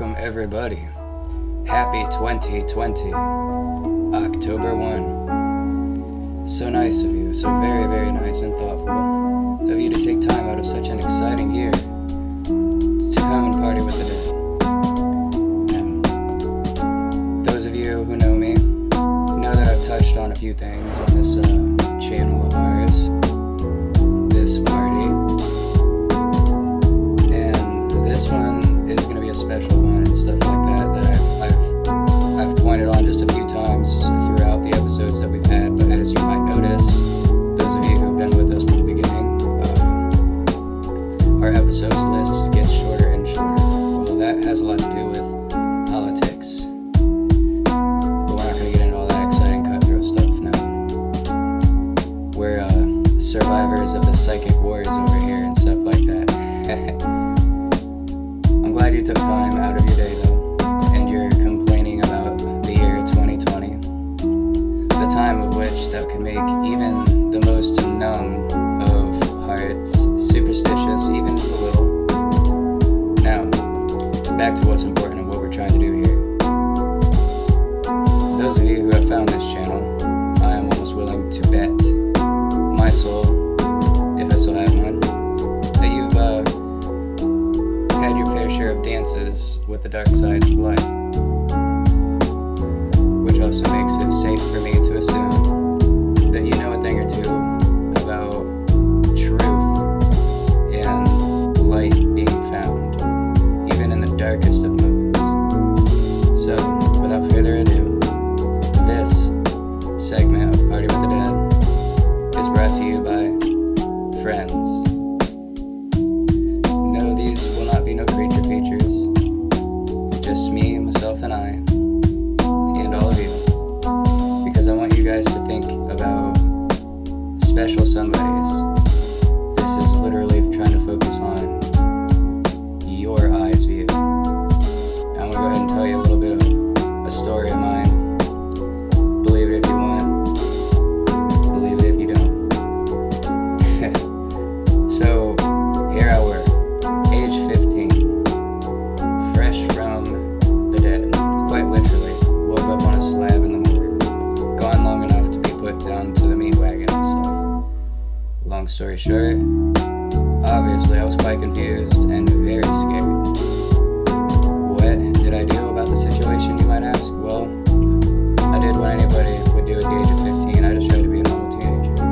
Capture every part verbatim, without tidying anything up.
Welcome everybody. Happy twenty twenty, October first. So nice of you, so very, very nice and thoughtful of you to take time out of such an exciting year to come and party with the day. And those of you who know me know that I've touched on a few things on this uh, channel of ours, this party, and this one is going to be a special one and stuff like that that I've, I've, I've pointed on just a few times throughout the episodes that we've had. But as you might notice, those of you who've been with us from the beginning, um, our episodes lists get shorter and shorter. Well, that has a lot to do with politics, but we're not going to get into all that exciting cutthroat stuff now. We're uh, survivors of the psychic wars over here and stuff like that. I'm glad you took time out of your day though, and you're complaining about the year twenty twenty, the time of which that can make even the most numb of hearts superstitious, even a little. Now, back to what's important and what we're trying to do here. Those of you who have found this channel, I am almost willing to bet my soul, if I still have one, that you've, uh, had your fair share of dances with the dark sides of life, which also makes it safe for me to assume that you know a thing or two about truth and light being found, even in the darkest of moments. So, without further ado, this segment of Party with the Dead is brought to you by friends. No creature features, just me, myself, and I, and all of you, because I want you guys to think about special somebodies. This is literally trying to focus on your eyes view. I'm going to go ahead and tell you a little bit of a story of mine. Believe it if you want, believe it if you don't. So, here I were. Long story short, obviously I was quite confused and very scared. What did I do about the situation, you might ask? Well, I did what anybody would do at the age of fifteen. I just tried to be a normal teenager.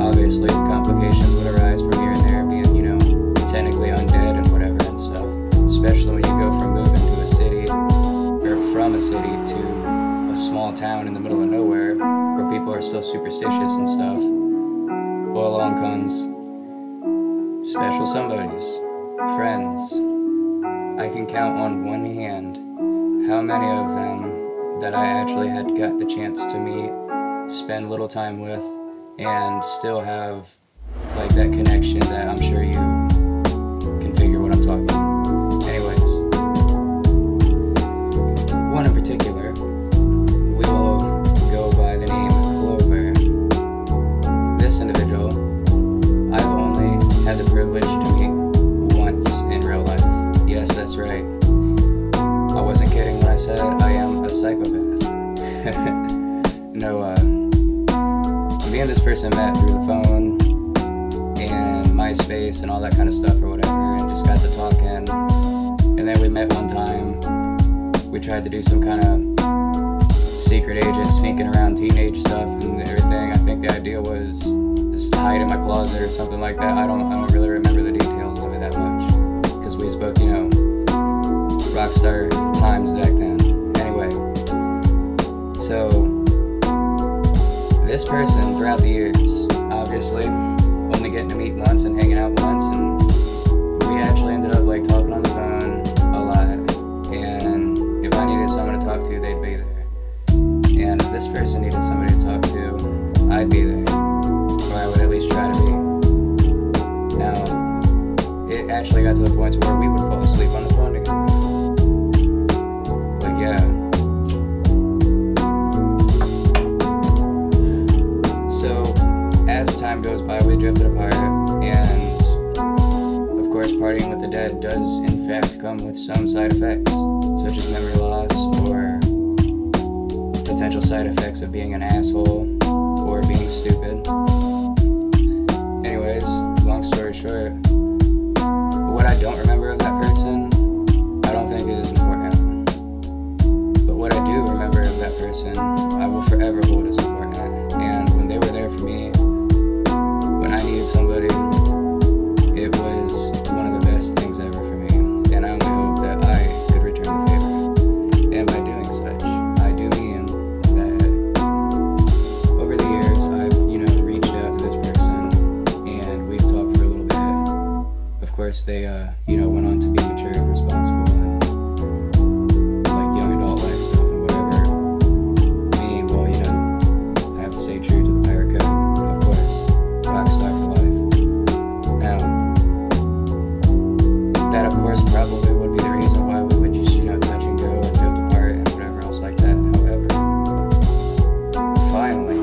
Obviously, complications would arise from here and there, being, you know, technically undead and whatever and stuff. Especially when you go from moving to a city, or from a city to a small town in the middle of nowhere, where people are still superstitious and stuff. Well, along comes special somebodies, friends. I can count on one hand how many of them that I actually had got the chance to meet, spend little time with, and still have like that connection that I'm sure you can figure what I'm talking about. Anyways, one in particular, we will go by the name of Clover. This individual, I've only had the privilege to meet once in real life. Yes, that's right. I wasn't kidding when I said I am a psychopath. No, uh, me and this person met through the phone and MySpace and all that kind of stuff or whatever, and just got to talking. And then we met one time. We tried to do some kind of secret agent sneaking around teenage stuff and everything. I think the idea was just to hide in my closet or something like that. I don't I don't really remember the details of it that much, because we was both, you know, rock star times back then. Anyway, so this person throughout the years, obviously only getting to meet once and hanging out once, and we actually ended up like talking on the phone a lot, and if I needed someone to talk to, they'd be there. And if this person needed somebody to talk to, I'd be there, or I would at least try to be. Now, it actually got to the point where we would fall asleep on the phone together. Like, yeah. So, as time goes by, we drifted apart, and of course, partying with the dead does in fact come with some side effects, such as memory loss or potential side effects of being an asshole or being stupid. Anyways, long story short, what I don't remember of that person, I don't think is important. But what I do remember of that person, I will forever hold as important. And when they were there for me, when I needed somebody, it was one of the best things ever for me, and I only hope that I could return the favor. And by doing such, I do mean that over the years, I've, you know, reached out to this person, and we've talked for a little bit. Of course, they, uh, you know, went on to be mature and responsible, and like young adult life stuff and whatever. Me, well, you know, I have to stay true to the pirate code, of course. Rock star for life. Now, that, of course, probably would be the reason why we would just, you know, touch and go and drift apart and whatever else like that. However, finally,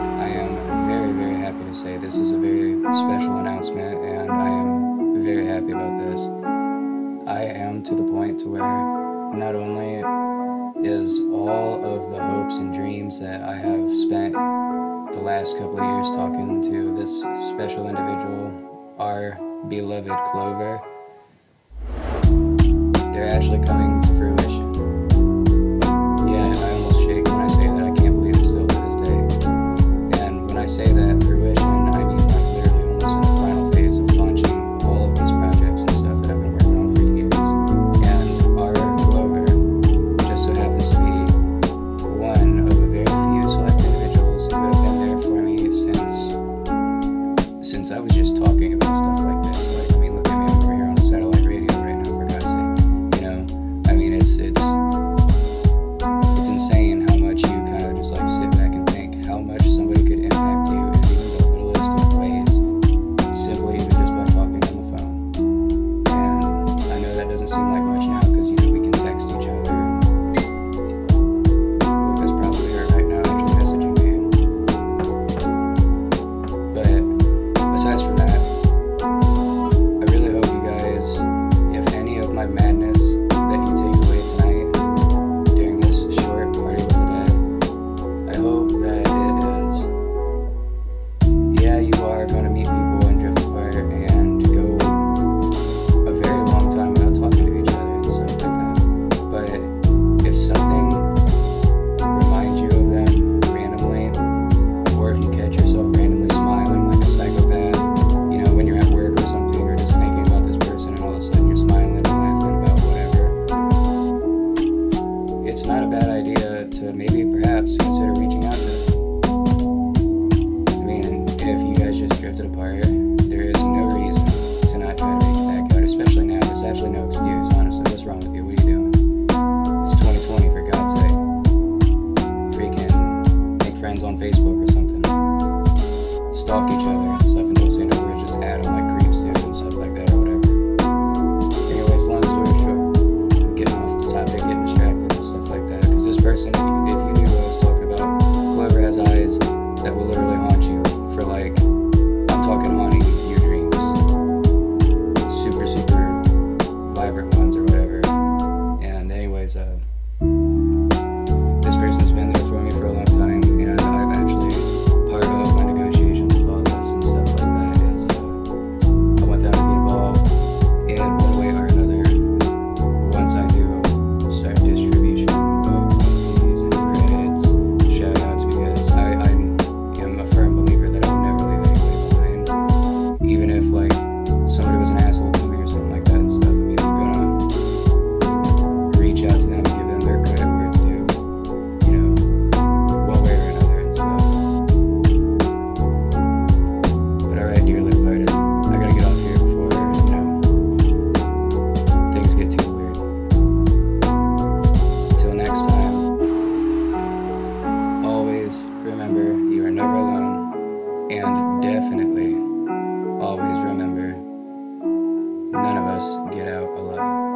I am very, very happy to say this is a very special announcement, and I am very happy about this. I am to the point to where not only is all of the hopes and dreams that I have spent the last couple of years talking to this special individual, our beloved Clover, they're actually coming to fruition. Yeah, I almost shake when I say that. I can't believe it still to this day. And when I say that fruition, I mean like literally almost in the final phase of launching all of these projects and stuff that I've been working on for years. And our Clover just so happens to be one of a very few select individuals who have been there for me since, since I was just talking about stuff like this. Like, it's not a bad idea to maybe perhaps consider reaching out to them. I mean, if you guys just drifted apart, there is no reason to not try to reach back out, especially now. There's actually no excuse, honestly. What's wrong with you? What are you doing? It's twenty twenty, for God's sake. Freaking make friends on Facebook or something. Stalk each other and stuff, and don't say no words, just add them like creeps do and stuff like that or whatever. Anyways, long story short, I'm getting off the topic, getting distracted. Like that, because this person, if you knew what I was talking about, Clover has eyes that will literally haunt you for, like, I'm talking haunting your dreams, super super vibrant ones or whatever. And anyways, uh this person's been there for me for a long time, and I've actually, part of my negotiations with all this and stuff like that is uh, I want them to be involved in one way or another once I do start distribution. And definitely, always remember, none of us get out alive.